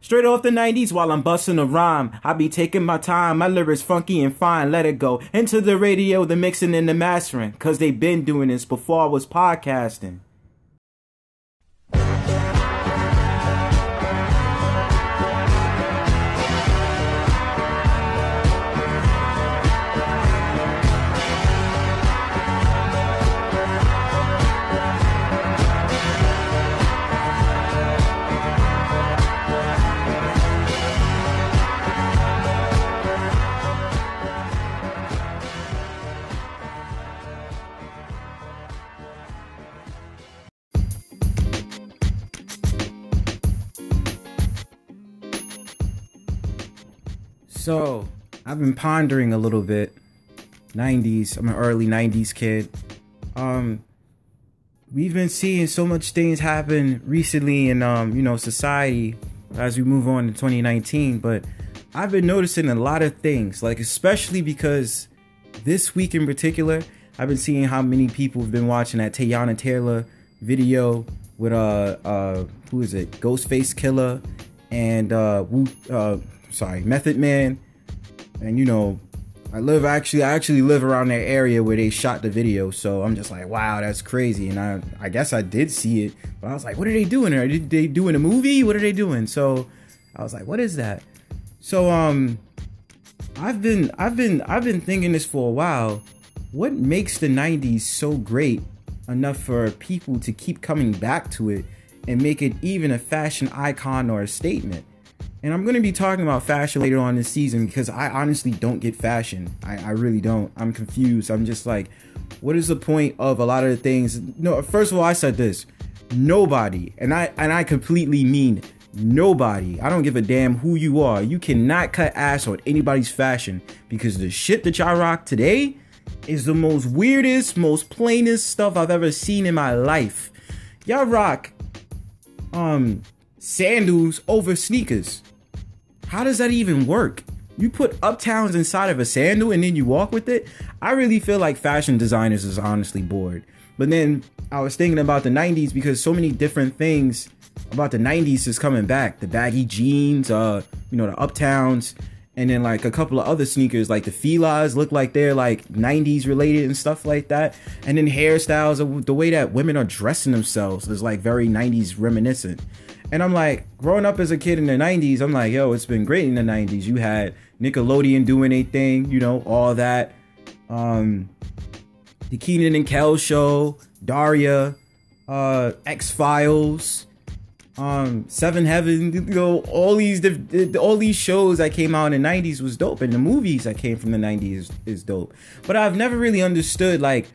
Straight off the 90s while I'm bustin' a rhyme. I be taking my time, my lyrics funky and fine, let it go. Into the radio, the mixing and the mastering, cause they been doing this before I was podcasting. So, I've been pondering a little bit. 90s, I'm an early 90s kid. We've been seeing so much things happen recently in, society as we move on to 2019. But I've been noticing a lot of things, like especially because this week in particular, I've been seeing how many people have been watching that Teyana Taylor video with, Ghostface Killer and, Method Man. And I actually live around that area where they shot the video, so I'm just like, wow, that's crazy. And I guess I did see it, but I was like, what are they doing? Are they doing a movie? What are they doing? So I was like, what is that? So I've been thinking this for a while. What makes the 90s so great enough for people to keep coming back to it and make it even a fashion icon or a statement? And I'm going to be talking about fashion later on this season because I honestly don't get fashion. I really don't. I'm confused. I'm just like, what is the point of a lot of the things? No, first of all, I said this. Nobody, and I completely mean nobody. I don't give a damn who you are. You cannot cut ass on anybody's fashion because the shit that y'all rock today is the most weirdest, most plainest stuff I've ever seen in my life. Y'all rock sandals over sneakers. How does that even work? You put uptowns inside of a sandal and then you walk with it? I really feel like fashion designers is honestly bored. But then I was thinking about the 90s because so many different things about the 90s is coming back. The baggy jeans, the uptowns, and then like a couple of other sneakers like the Filas look like they're like 90s related and stuff like that. And then hairstyles, the way that women are dressing themselves is like very 90s reminiscent. And I'm like, growing up as a kid in the 90s, I'm like, yo, it's been great in the 90s. You had Nickelodeon doing a thing, all that. The Kenan and Kel show, Daria, X-Files, Seven Heaven, all these shows that came out in the 90s was dope. And the movies that came from the 90s is dope. But I've never really understood, like,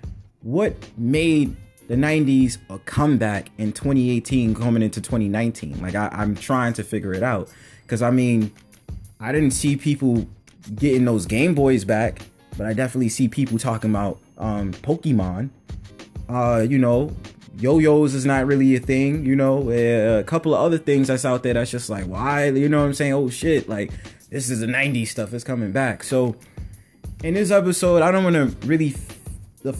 what made the 90s a comeback in 2018 coming into 2019. Like, I'm trying to figure it out. Because, I didn't see people getting those Game Boys back. But I definitely see people talking about Pokemon. Yo-yos is not really a thing. A couple of other things that's out there that's just like, why? You know what I'm saying? Oh, shit. Like, this is the 90s stuff that's coming back. So, in this episode, I don't want to really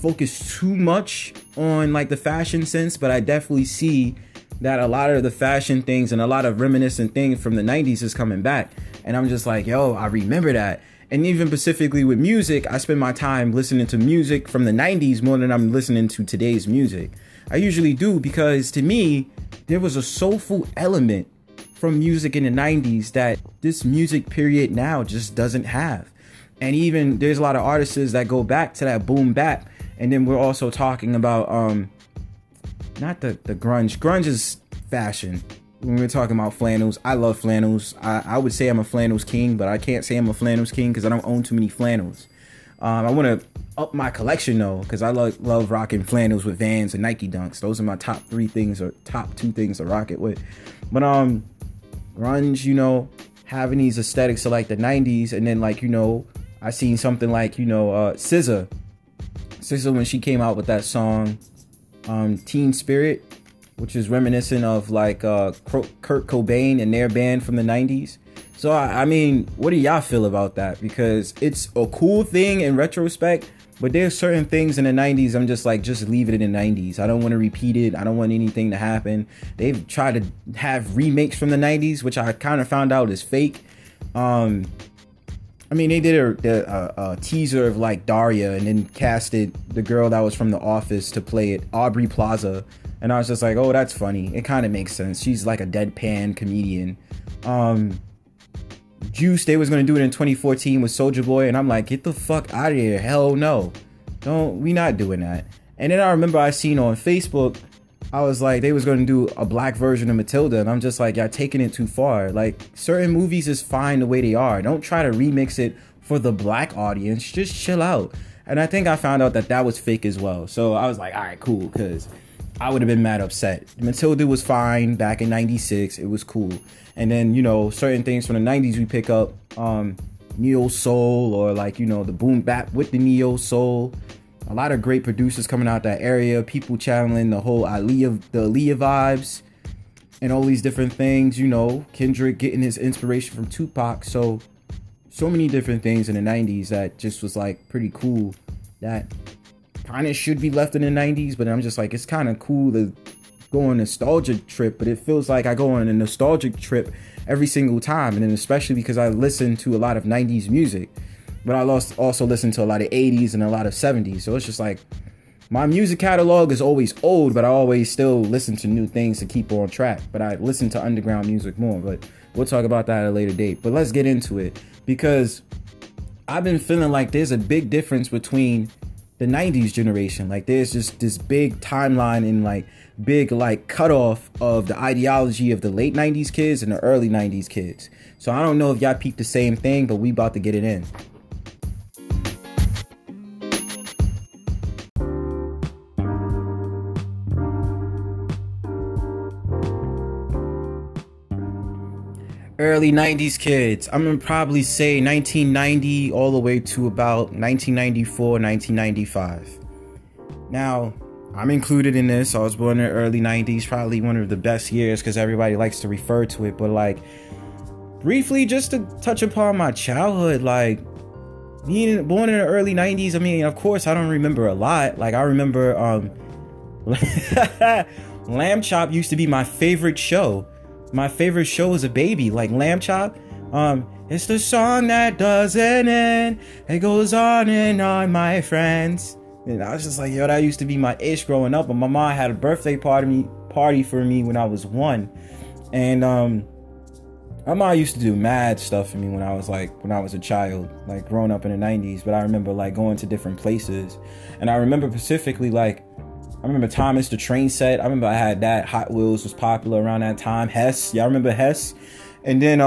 focus too much on like the fashion sense, but I definitely see that a lot of the fashion things and a lot of reminiscent things from the 90s is coming back, and I'm just like, yo, I remember that. And even specifically with music, I spend my time listening to music from the 90s more than I'm listening to today's music. I usually do, because to me there was a soulful element from music in the 90s that this music period now just doesn't have. And even there's a lot of artists that go back to that boom bap. And then we're also talking about not the grunge. Grunge is fashion. When we're talking about flannels, I love flannels. I would say I'm a flannels king, but I can't say I'm a flannels king because I don't own too many flannels. I want to up my collection though, because I love rocking flannels with Vans and Nike Dunks. Those are my top two things to rock it with. But grunge, having these aesthetics of like the 90s, and then like I seen something like SZA. SZA, when she came out with that song, Teen Spirit, which is reminiscent of like Kurt Cobain and their band from the 90s. So, what do y'all feel about that? Because it's a cool thing in retrospect, But there's certain things in the 90s, I'm just like, just leave it in the 90s. I don't want to repeat it. I don't want anything to happen. They've tried to have remakes from the 90s, which I kind of found out is fake. I mean, they did a teaser of like Daria and then casted the girl that was from The Office to play it, Aubrey Plaza. And I was just like, oh, that's funny. It kind of makes sense. She's like a deadpan comedian. Juice, they was gonna do it in 2014 with Soulja Boy, and I'm like, get the fuck out of here. Hell no, don't, we not doing that. And then I remember I seen on Facebook, I was like, they was gonna do a black version of Matilda, and I'm just like, y'all taking it too far. Like, certain movies is fine the way they are. Don't try to remix it for the black audience. Just chill out. And I think I found out that that was fake as well. So I was like, all right, cool, because I would have been mad upset. Matilda was fine back in 96. It was cool. And then, you know, certain things from the 90s we pick up, neo soul, or like, you know, the boom bap with the neo soul. A lot of great producers coming out that area, people channeling the whole Aaliyah vibes and all these different things, you know, Kendrick getting his inspiration from Tupac. So many different things in the 90s that just was like pretty cool, that kind of should be left in the 90s. But I'm just like, it's kind of cool to go on a nostalgic trip, but it feels like I go on a nostalgic trip every single time. And then especially because I listen to a lot of 90s music, but I also listen to a lot of 80s and a lot of 70s. So it's just like my music catalog is always old, but I always still listen to new things to keep on track. But I listen to underground music more, but we'll talk about that at a later date. But let's get into it, because I've been feeling like there's a big difference between the 90s generation. Like, there's just this big timeline and like big like cutoff of the ideology of the late 90s kids and the early 90s kids. So I don't know if y'all peeped the same thing, but we about to get it in. Early 90s kids, I'm gonna probably say 1990 all the way to about 1994, 1995. Now, I'm included in this. I was born in the early 90s, probably one of the best years because everybody likes to refer to it. But like, briefly, just to touch upon my childhood, like being born in the early 90s, I mean, of course, I don't remember a lot. Like, I remember Lamb Chop used to be my favorite show. My favorite show as a baby, like Lamb Chop. It's the song that doesn't end. It goes on and on, my friends. And I was just like, yo, that used to be my ish growing up. But my mom had a birthday party for me when I was 1. And my mom used to do mad stuff for me when I was a child, like growing up in the 90s. But I remember like going to different places. And I remember specifically, like, I remember Thomas the Train Set. I remember I had that. Hot Wheels was popular around that time. Hess. Y'all remember Hess? And then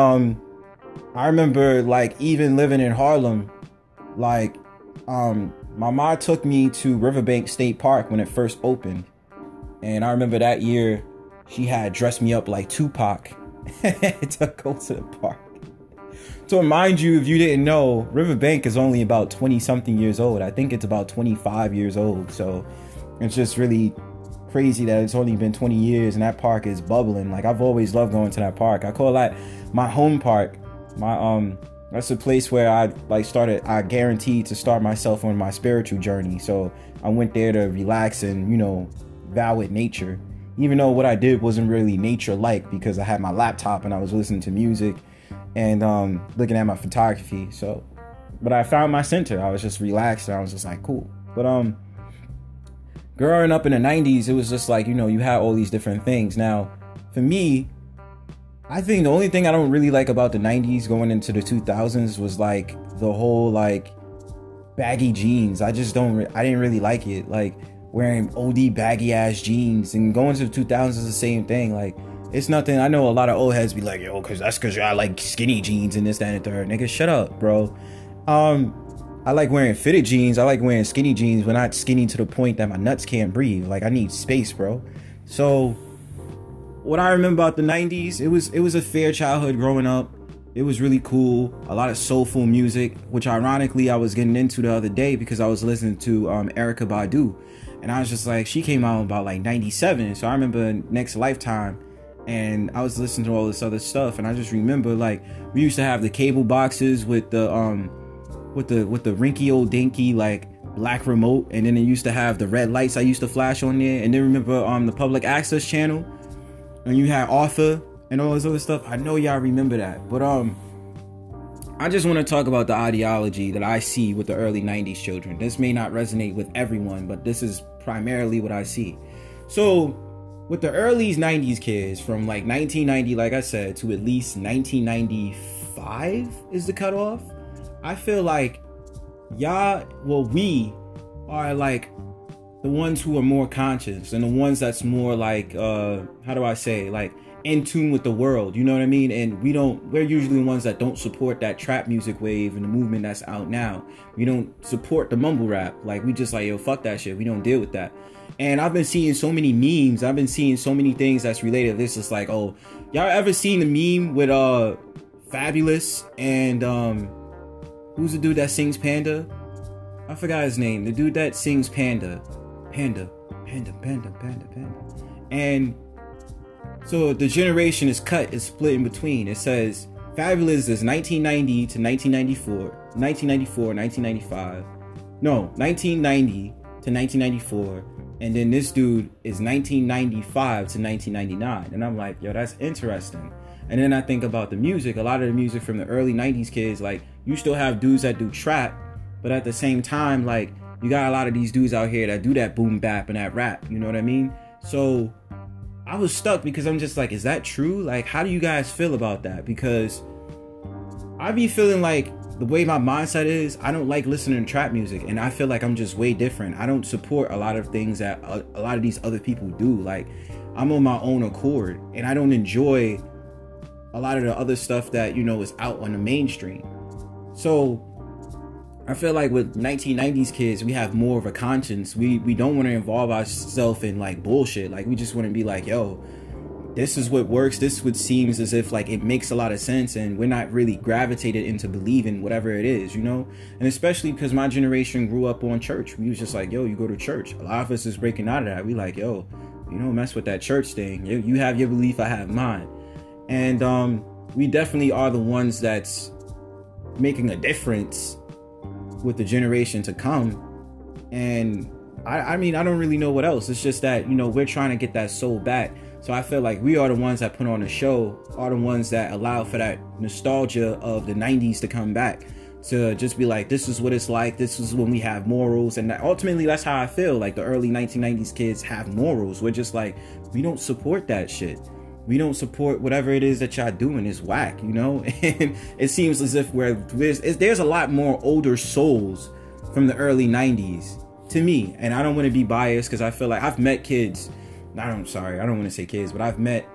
I remember like even living in Harlem, like my ma took me to Riverbank State Park when it first opened. And I remember that year she had dressed me up like Tupac to go to the park. So mind you, if you didn't know, Riverbank is only about 20 something years old. I think it's about 25 years old. So it's just really crazy that it's only been 20 years and that park is bubbling. Like, I've always loved going to that park. I call that my home park. That's the place where I guaranteed to start myself on my spiritual journey. So I went there to relax and, you know, vow with nature, even though what I did wasn't really nature like, because I had my laptop and I was listening to music and looking at my photography. So, but I found my center. I was just relaxed and I was just like, cool. But growing up in the 90s, it was just like, you know, you had all these different things. Now, for me, I think the only thing I don't really like about the 90s going into the 2000s was like the whole like baggy jeans. I didn't really like it. Like wearing OD baggy ass jeans and going to the 2000s is the same thing. Like, it's nothing. I know a lot of old heads be like, yo, cause I like skinny jeans and this, that, and the third. Nigga, shut up, bro. I like wearing fitted jeans. I like wearing skinny jeans, but not skinny to the point that my nuts can't breathe. Like, I need space, bro. So what I remember about the 90s, it was a fair childhood growing up. It was really cool. A lot of soulful music, which ironically I was getting into the other day because I was listening to Erykah Badu. And I was just like, she came out about like 97. So I remember Next Lifetime. And I was listening to all this other stuff. And I just remember, like, we used to have the cable boxes with the rinky old dinky like black remote, and then it used to have the red lights I used to flash on there. And then remember the public access channel, and you had Arthur and all this other stuff. I know y'all remember that, but I just want to talk about the ideology that I see with the early 90s children. This may not resonate with everyone, but this is primarily what I see. So with the early 90s kids, from like 1990, like I said, to at least 1995 is the cutoff, I feel like we are like the ones who are more conscious and the ones that's more like, how do I say, like in tune with the world, you know what I mean? And we're usually the ones that don't support that trap music wave and the movement that's out now. We don't support the mumble rap. Like, we just like, yo, fuck that shit. We don't deal with that. And I've been seeing so many memes. I've been seeing so many things that's related. This is like, oh, y'all ever seen the meme with Fabulous and who's the dude that sings Panda? I forgot his name. The dude that sings Panda. And so the generation is split in between. It says Fabulous is 1990 to 1994, 1995. No, 1990 to 1994. And then this dude is 1995 to 1999. And I'm like, yo, that's interesting. And then I think about the music. A lot of the music from the early 90s kids, like, you still have dudes that do trap, but at the same time, like, you got a lot of these dudes out here that do that boom bap and that rap. You know what I mean? So I was stuck because I'm just like, is that true? Like, how do you guys feel about that? Because I be feeling like the way my mindset is, I don't like listening to trap music, and I feel like I'm just way different. I don't support a lot of things that a lot of these other people do. Like, I'm on my own accord, and I don't enjoy a lot of the other stuff that, you know, is out on the mainstream. So I feel like with 1990s kids, we have more of a conscience. We don't want to involve ourselves in like bullshit. Like, we just want to be like, yo, this is what works. This is what seems as if like it makes a lot of sense, and we're not really gravitated into believing whatever it is, you know? And especially because my generation grew up on church. We was just like, yo, you go to church. A lot of us is breaking out of that. We like, yo, you don't mess with that church thing. You have your belief, I have mine. And we definitely are the ones that's making a difference with the generation to come. And I mean, I don't really know what else. It's just that, you know, we're trying to get that soul back. So I feel like we are the ones that put on the show, are the ones that allow for that nostalgia of the 90s to come back, to just be like, this is what it's like, this is when we have morals. And that, ultimately, that's how I feel like the early 1990s kids have morals. We're just like, we don't support that shit. We don't support whatever it is that y'all doing is whack, you know? And it seems as if there's a lot more older souls from the early 90s to me. And I don't want to be biased, because I feel like I've met kids. I don't want to say kids, but I've met,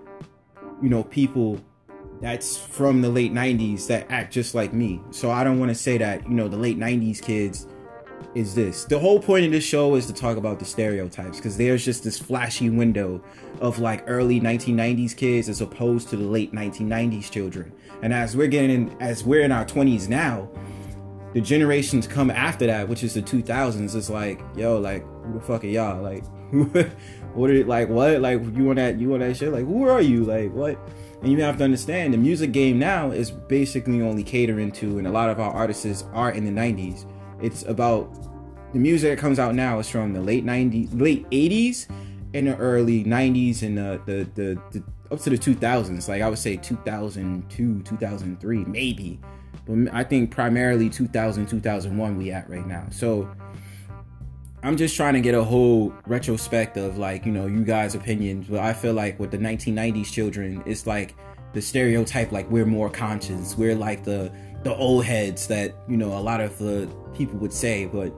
you know, people that's from the late 90s that act just like me. So I don't want to say that, you know, the late 90s kids is this. The whole point of this show is to talk about the stereotypes, because there's just this flashy window of like early 1990s kids as opposed to the late 1990s children. And as we're in our 20s now, the generations come after that, which is the 2000s, it's like, yo, like, who the fuck are y'all? Like, what? Like, you want that shit? Like, who are you? Like, what? And you have to understand, the music game now is basically only catering to, and a lot of our artists are in the 90s. It's about the music that comes out now is from the late 80s and the early 90s and the up to the 2000s. Like, I would say 2002, 2003, maybe. But I think primarily 2000, 2001 we at right now. So I'm just trying to get a whole retrospect of, like, you know, you guys' opinions. But I feel like with the 1990s children, it's like the stereotype, like, we're more conscious. We're like the old heads that, you know, a lot of the people would say, but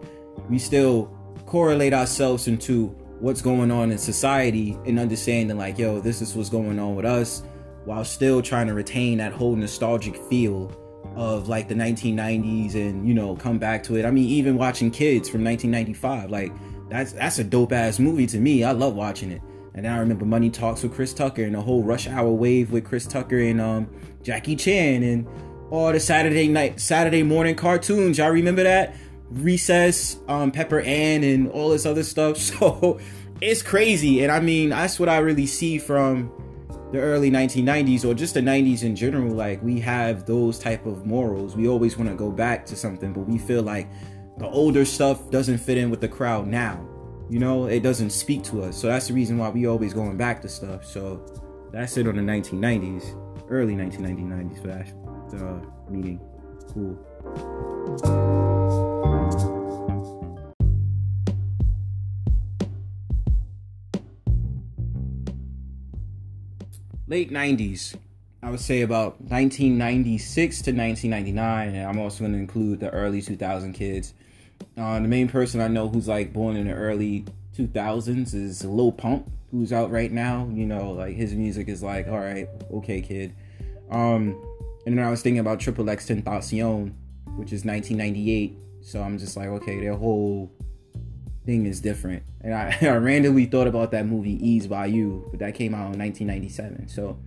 we still correlate ourselves into what's going on in society and understanding like, yo, this is what's going on with us, while still trying to retain that whole nostalgic feel of like the 1990s and, you know, come back to it. I mean, even watching Kids from 1995, like that's a dope ass movie to me. I love watching it. And I remember Money Talks with Chris Tucker and the whole Rush Hour wave with Chris Tucker and Jackie Chan and all the Saturday morning cartoons. Y'all remember that? Recess, Pepper Ann, and all this other stuff. So it's crazy. And I mean, that's what I really see from the early 1990s, or just the 90s in general. Like, we have those type of morals. We always want to go back to something, but we feel like the older stuff doesn't fit in with the crowd now. You know, it doesn't speak to us. So that's the reason why we always going back to stuff. So that's it on the 1990s, early 1990s for that meeting. Cool. Late 90s, I would say about 1996 to 1999, and I'm also going to include the early 2000 kids. The main person I know who's like born in the early 2000s is Lil Pump, who's out right now. You know, like his music is like, all right, okay, kid. And then I was thinking about XXXTentacion, which is 1998. So I'm just like, okay, their whole thing is different. And I randomly thought about that movie Ease by You, but that came out in 1997. So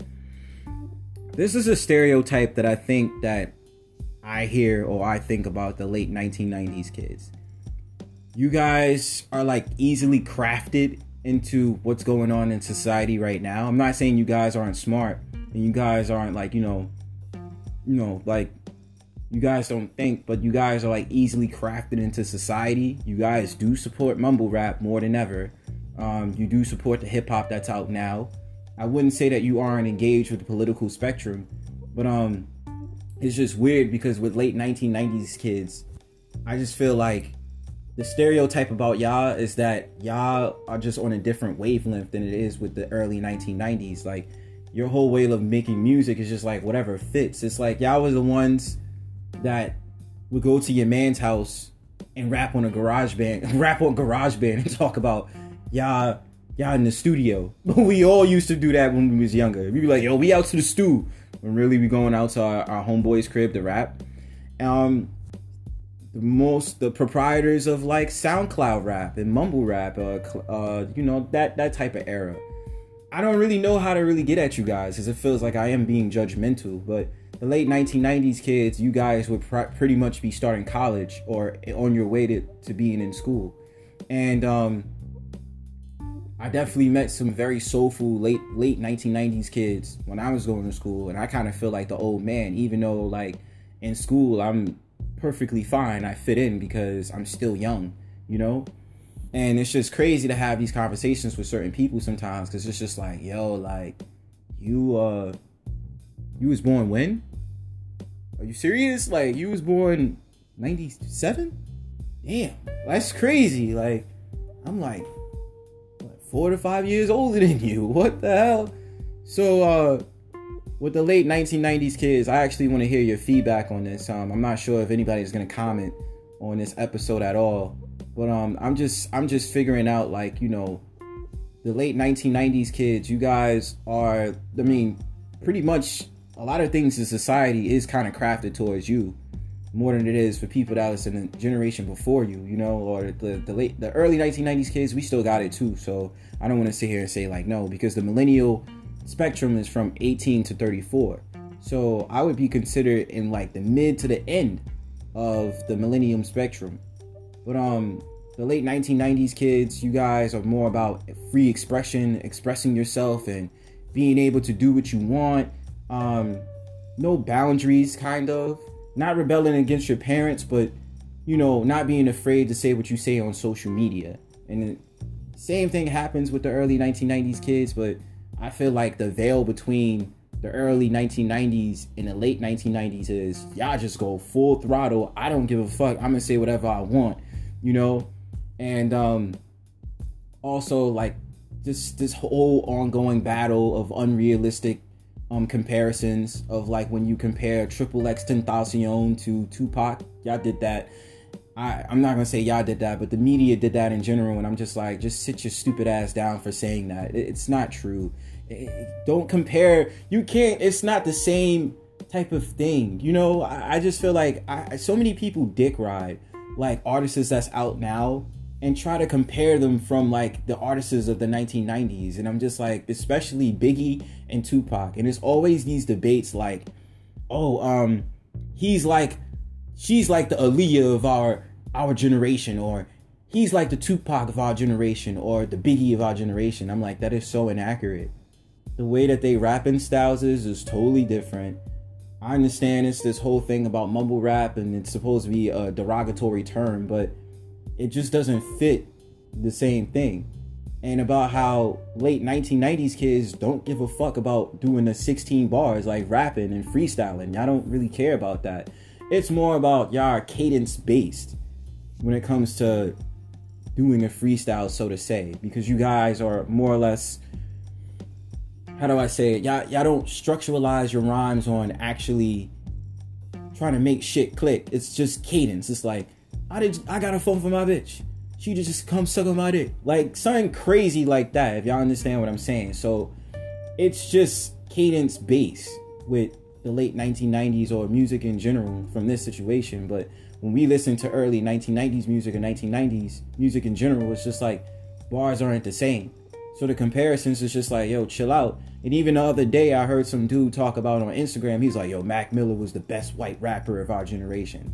this is a stereotype that I think that I hear or I think about the late 1990s kids. You guys are like easily crafted into what's going on in society right now. I'm not saying you guys aren't smart and you guys aren't like, you know, like you guys don't think, but you guys are like easily crafted into society. You guys do support mumble rap more than ever. You do support the hip hop that's out now. I wouldn't say that you aren't engaged with the political spectrum, but it's just weird because with late 1990s kids, I just feel like the stereotype about y'all is that y'all are just on a different wavelength than it is with the early 1990s. Like, your whole way of making music is just like whatever fits. It's like y'all was the ones that would go to your man's house and rap on GarageBand and talk about y'all in the studio. But we all used to do that when we was younger. We'd be like, yo, we out to the stew. When really we going out to our homeboy's crib to rap. The proprietors of like SoundCloud rap and mumble rap, that type of era. I don't really know how to really get at you guys because it feels like I am being judgmental. But the late 1990s kids, you guys would pretty much be starting college or on your way to being in school. And I definitely met some very soulful late 1990s kids when I was going to school, and I kind of feel like the old man, even though like in school I'm perfectly fine. I fit in because I'm still young, you know? And it's just crazy to have these conversations with certain people sometimes because it's just like, yo, like you was born when? Are you serious? Like you was born 97? Damn, that's crazy. Like I'm like 4 to 5 years older than you. What the hell? So, with the late 1990s kids, I actually want to hear your feedback on this. I'm not sure if anybody's going to comment on this episode at all, but I'm just figuring out, like, you know, the late 1990s kids, you guys are, I mean, pretty much a lot of things in society is kind of crafted towards you more than it is for people that was in the generation before you, you know, or the early 1990s kids, we still got it too. So I don't want to sit here and say like, no, because the millennial spectrum is from 18 to 34. So I would be considered in like the mid to the end of the millennium spectrum. But the late 1990s kids, you guys are more about free expression, expressing yourself and being able to do what you want. No boundaries, kind of. Not rebelling against your parents, but, you know, not being afraid to say what you say on social media. And the same thing happens with the early 1990s kids, but I feel like the veil between the early 1990s and the late 1990s is y'all just go full throttle. I don't give a fuck. I'm gonna say whatever I want, you know? And also, like, this whole ongoing battle of unrealistic comparisons of like when you compare XXXTentacion to Tupac. Y'all did that. I'm not gonna say y'all did that, but the media did that in general, and I'm just like, just sit your stupid ass down for saying that. It's not true. Don't compare. You can't. It's not the same type of thing, you know? I just feel like so many people dick ride like artists that's out now and try to compare them from like the artists of the 1990s. And I'm just like, especially Biggie and Tupac. And it's always these debates like, oh, she's like the Aaliyah of our generation, or he's like the Tupac of our generation, or the Biggie of our generation. I'm like, that is so inaccurate. The way that they rapping styles is totally different. I understand it's this whole thing about mumble rap and it's supposed to be a derogatory term, but it just doesn't fit the same thing. And about how late 1990s kids don't give a fuck about doing the 16 bars, like rapping and freestyling. Y'all don't really care about that. It's more about y'all cadence based when it comes to doing a freestyle, so to say, because you guys are more or less, how do I say it? Y'all don't structuralize your rhymes on actually trying to make shit click. It's just cadence. It's like, I got a phone for my bitch. She just come suck on my dick. Like, something crazy like that, if y'all understand what I'm saying. So, it's just cadence-based with the late 1990s or music in general from this situation. But when we listen to early 1990s music or 1990s music in general, it's just like, bars aren't the same. So the comparisons is just like, yo, chill out. And even the other day, I heard some dude talk about on Instagram. He's like, yo, Mac Miller was the best white rapper of our generation.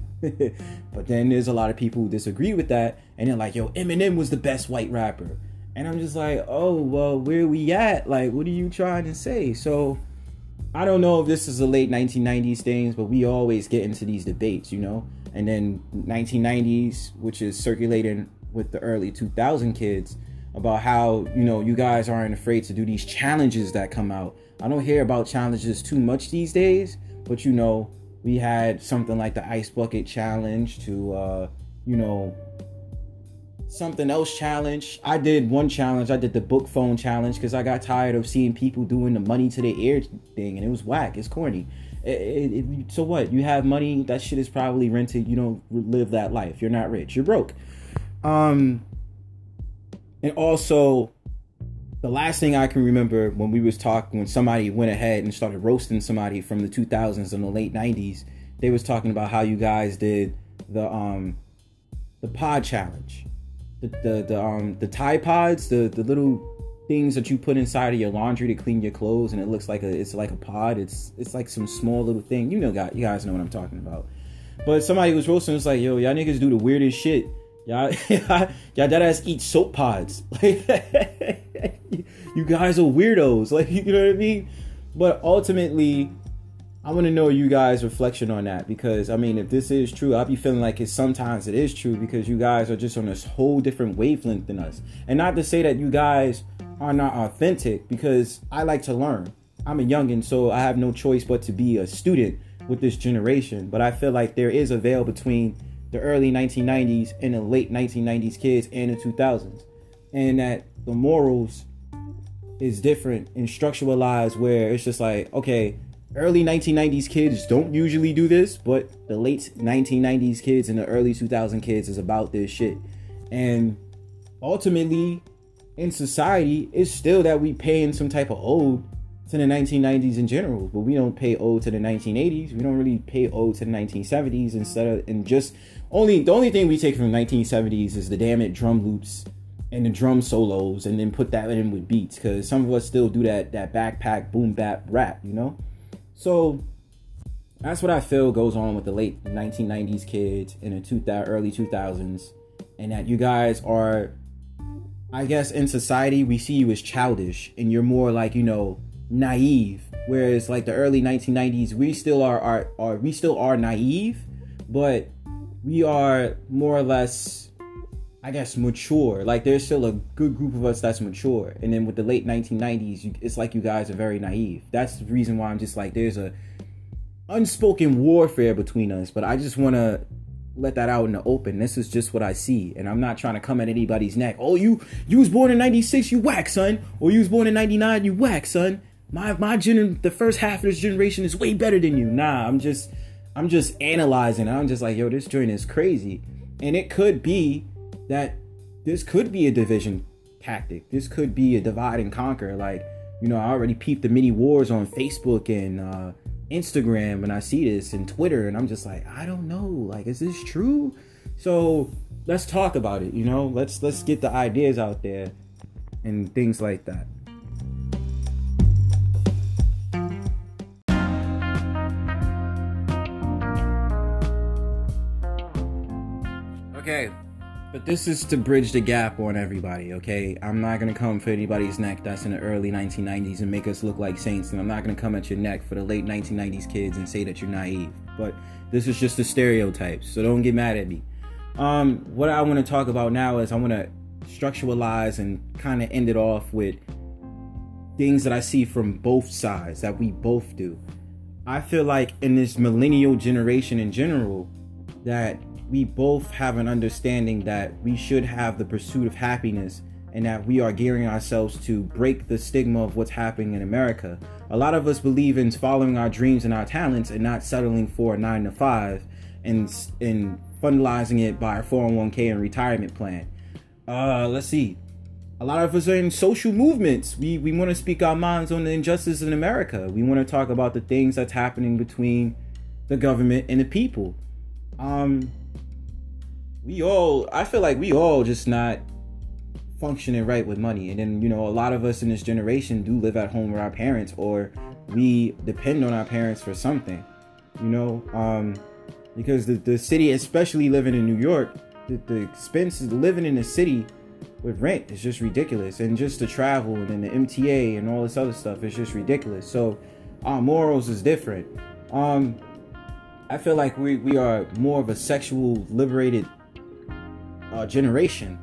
But then there's a lot of people who disagree with that. And they're like, yo, Eminem was the best white rapper. And I'm just like, oh, well, where we at? Like, what are you trying to say? So I don't know if this is the late 1990s things, but we always get into these debates, you know? And then 1990s, which is circulating with the early 2000 kids, about how, you know, you guys aren't afraid to do these challenges that come out. I don't hear about challenges too much these days, but, you know, we had something like the Ice Bucket Challenge to, you know, something else challenge. I did one challenge. I did the book phone challenge because I got tired of seeing people doing the money to their ear thing, and it was whack. It's corny. So what? You have money. That shit is probably rented. You don't live that life. You're not rich. You're broke. And also, the last thing I can remember when we was talking, when somebody went ahead and started roasting somebody from the 2000s and the late 90s, they was talking about how you guys did the pod challenge, the Tide Pods, the little things that you put inside of your laundry to clean your clothes, and it looks like it's like a pod. It's like some small little thing. You know, you guys know what I'm talking about. But somebody was roasting. It's like, yo, y'all niggas do the weirdest shit. Y'all deadass eat soap pods. Like, you guys are weirdos. Like, you know what I mean? But ultimately, I want to know you guys' reflection on that. Because, I mean, if this is true, I'll be feeling like it's sometimes it is true. Because you guys are just on this whole different wavelength than us. And not to say that you guys are not authentic. Because I like to learn. I'm a youngin', so I have no choice but to be a student with this generation. But I feel like there is a veil between the early 1990s and the late 1990s kids and the 2000s, and that the morals is different and structuralized, where it's just like, okay, early 1990s kids don't usually do this, but the late 1990s kids and the early 2000 kids is about this shit. And ultimately in society, it's still that we paying some type of ode to the 1990s in general, but we don't pay ode to the 1980s. We don't really pay ode to the 1970s. The only thing we take from the 1970s is the damn it drum loops and the drum solos, and then put that in with beats, because some of us still do that backpack boom bap rap, you know. So that's what I feel goes on with the late 1990s kids and the early 2000s, and that you guys are, I guess, in society we see you as childish, and you're more like, you know, naive, whereas like the early 1990s we still are naive, but we are more or less, I guess, mature. Like, there's still a good group of us that's mature, and then with the late 1990s it's like you guys are very naive. That's the reason why I'm just like, there's a unspoken warfare between us, but I just want to let that out in the open. This is just what I see, and I'm not trying to come at anybody's neck. Oh, you was born in 96, you whack, son. Or you was born in 99, you whack, son. The first half of this generation is way better than you. Nah, I'm just analyzing. I'm just like, yo, this joint is crazy. And it could be that this could be a division tactic. This could be a divide and conquer. Like, you know, I already peeped the mini wars on Facebook and Instagram, and I see this, and Twitter, and I'm just like, I don't know. Like, is this true? So let's talk about it, you know? Let's get the ideas out there and things like that. Okay, But this is to bridge the gap on everybody, okay? I'm not going to come for anybody's neck that's in the early 1990s and make us look like saints, and I'm not going to come at your neck for the late 1990s kids and say that you're naive. But this is just the stereotypes, so don't get mad at me. What I want to talk about now is I want to structuralize and kind of end it off with things that I see from both sides that we both do. I feel like in this millennial generation in general that we both have an understanding that we should have the pursuit of happiness and that we are gearing ourselves to break the stigma of what's happening in America. A lot of us believe in following our dreams and our talents and not settling for a 9-to-5 and fundalizing it by a 401k and retirement plan. Let's see. A lot of us are in social movements. We want to speak our minds on the injustice in America. We want to talk about the things that's happening between the government and the people. I feel like we all just not functioning right with money. And then, you know, a lot of us in this generation do live at home with our parents, or we depend on our parents for something, you know, because the city, especially living in New York, the expenses living in the city with rent is just ridiculous. And just the travel and the MTA and all this other stuff is just ridiculous. So our morals is different. I feel like we are more of a sexual liberated generation.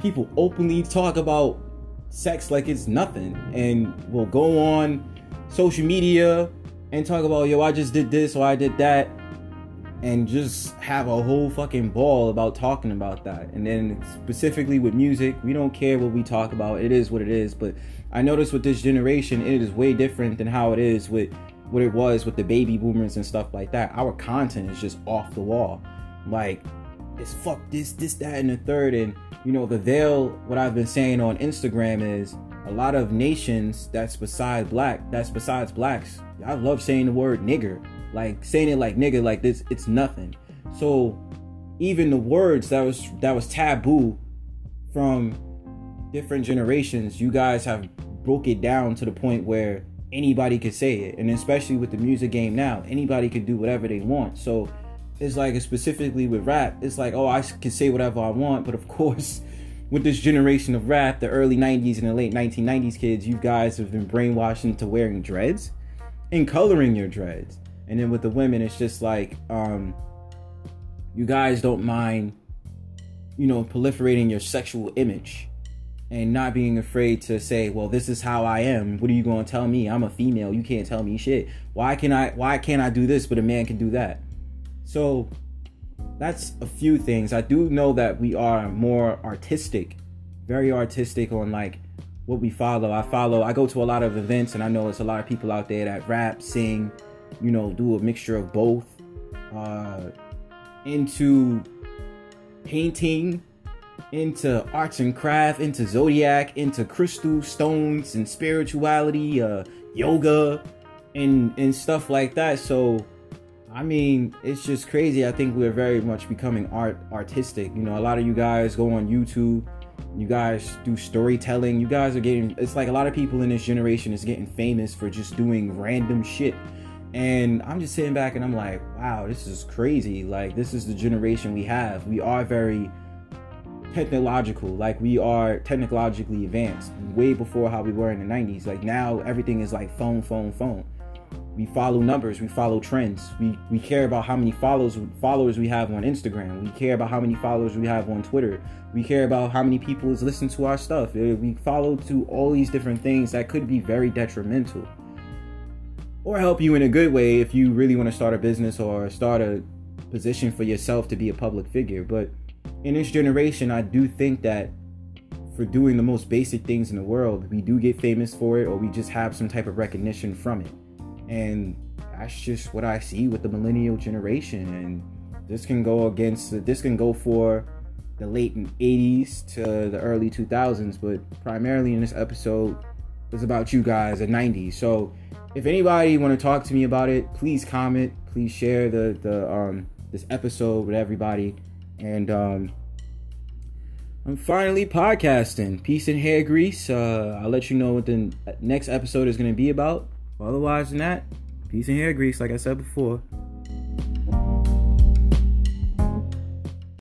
People openly talk about sex like it's nothing and will go on social media and talk about, yo, I just did this or I did that, and just have a whole fucking ball about talking about that. And then specifically with music, we don't care what we talk about. It is what it is. But I noticed with this generation, it is way different than how it is with what it was with the baby boomers and stuff like that. Our content is just off the wall. Like, it's fuck this, that, and the third. And, you know, the veil, what I've been saying on Instagram is a lot of nations that's besides blacks. I love saying the word nigger, like saying it like nigger, like this, it's nothing. So even the words that was taboo from different generations, you guys have broke it down to the point where anybody could say it. And especially with the music game now, anybody can do whatever they want. So it's like, specifically with rap, it's like, oh, I can say whatever I want. But of course, with this generation of rap, the early 90s and the late 1990s kids, you guys have been brainwashed into wearing dreads and coloring your dreads. And then with the women, it's just like, you guys don't mind, you know, proliferating your sexual image and not being afraid to say, well, this is how I am. What are you going to tell me? I'm a female. You can't tell me shit. Why can't I do this, but a man can do that? So that's a few things. I do know that we are more artistic, very artistic on like what we follow. I go to a lot of events, and I know it's a lot of people out there that rap, sing, you know, do a mixture of both, into painting, into arts and craft, into zodiac, into crystal stones and spirituality, yoga and stuff like that. So I mean, it's just crazy. I think we're very much becoming artistic. You know, a lot of you guys go on YouTube, you guys do storytelling, you guys are getting, it's like a lot of people in this generation is getting famous for just doing random shit. And I'm just sitting back and I'm like, wow, this is crazy. Like, this is the generation we have. We are very technological. Like, we are technologically advanced way before how we were in the 90s. Like, now everything is like phone. We follow numbers, we follow trends, we care about how many followers we have on Instagram, we care about how many followers we have on Twitter, we care about how many people is listening to our stuff. We follow to all these different things that could be very detrimental or help you in a good way if you really want to start a business or start a position for yourself to be a public figure. But in this generation, I do think that for doing the most basic things in the world, we do get famous for it, or we just have some type of recognition from it. And that's just what I see with the millennial generation. And this can go for the late 80s to the early 2000s, but primarily in this episode is about you guys at 90s. So if anybody want to talk to me about it, please comment, please share the this episode with everybody. And I'm finally podcasting. Peace and hair grease. I'll let you know what the next episode is going to be about. Otherwise than that, peace and hair grease, like I said before.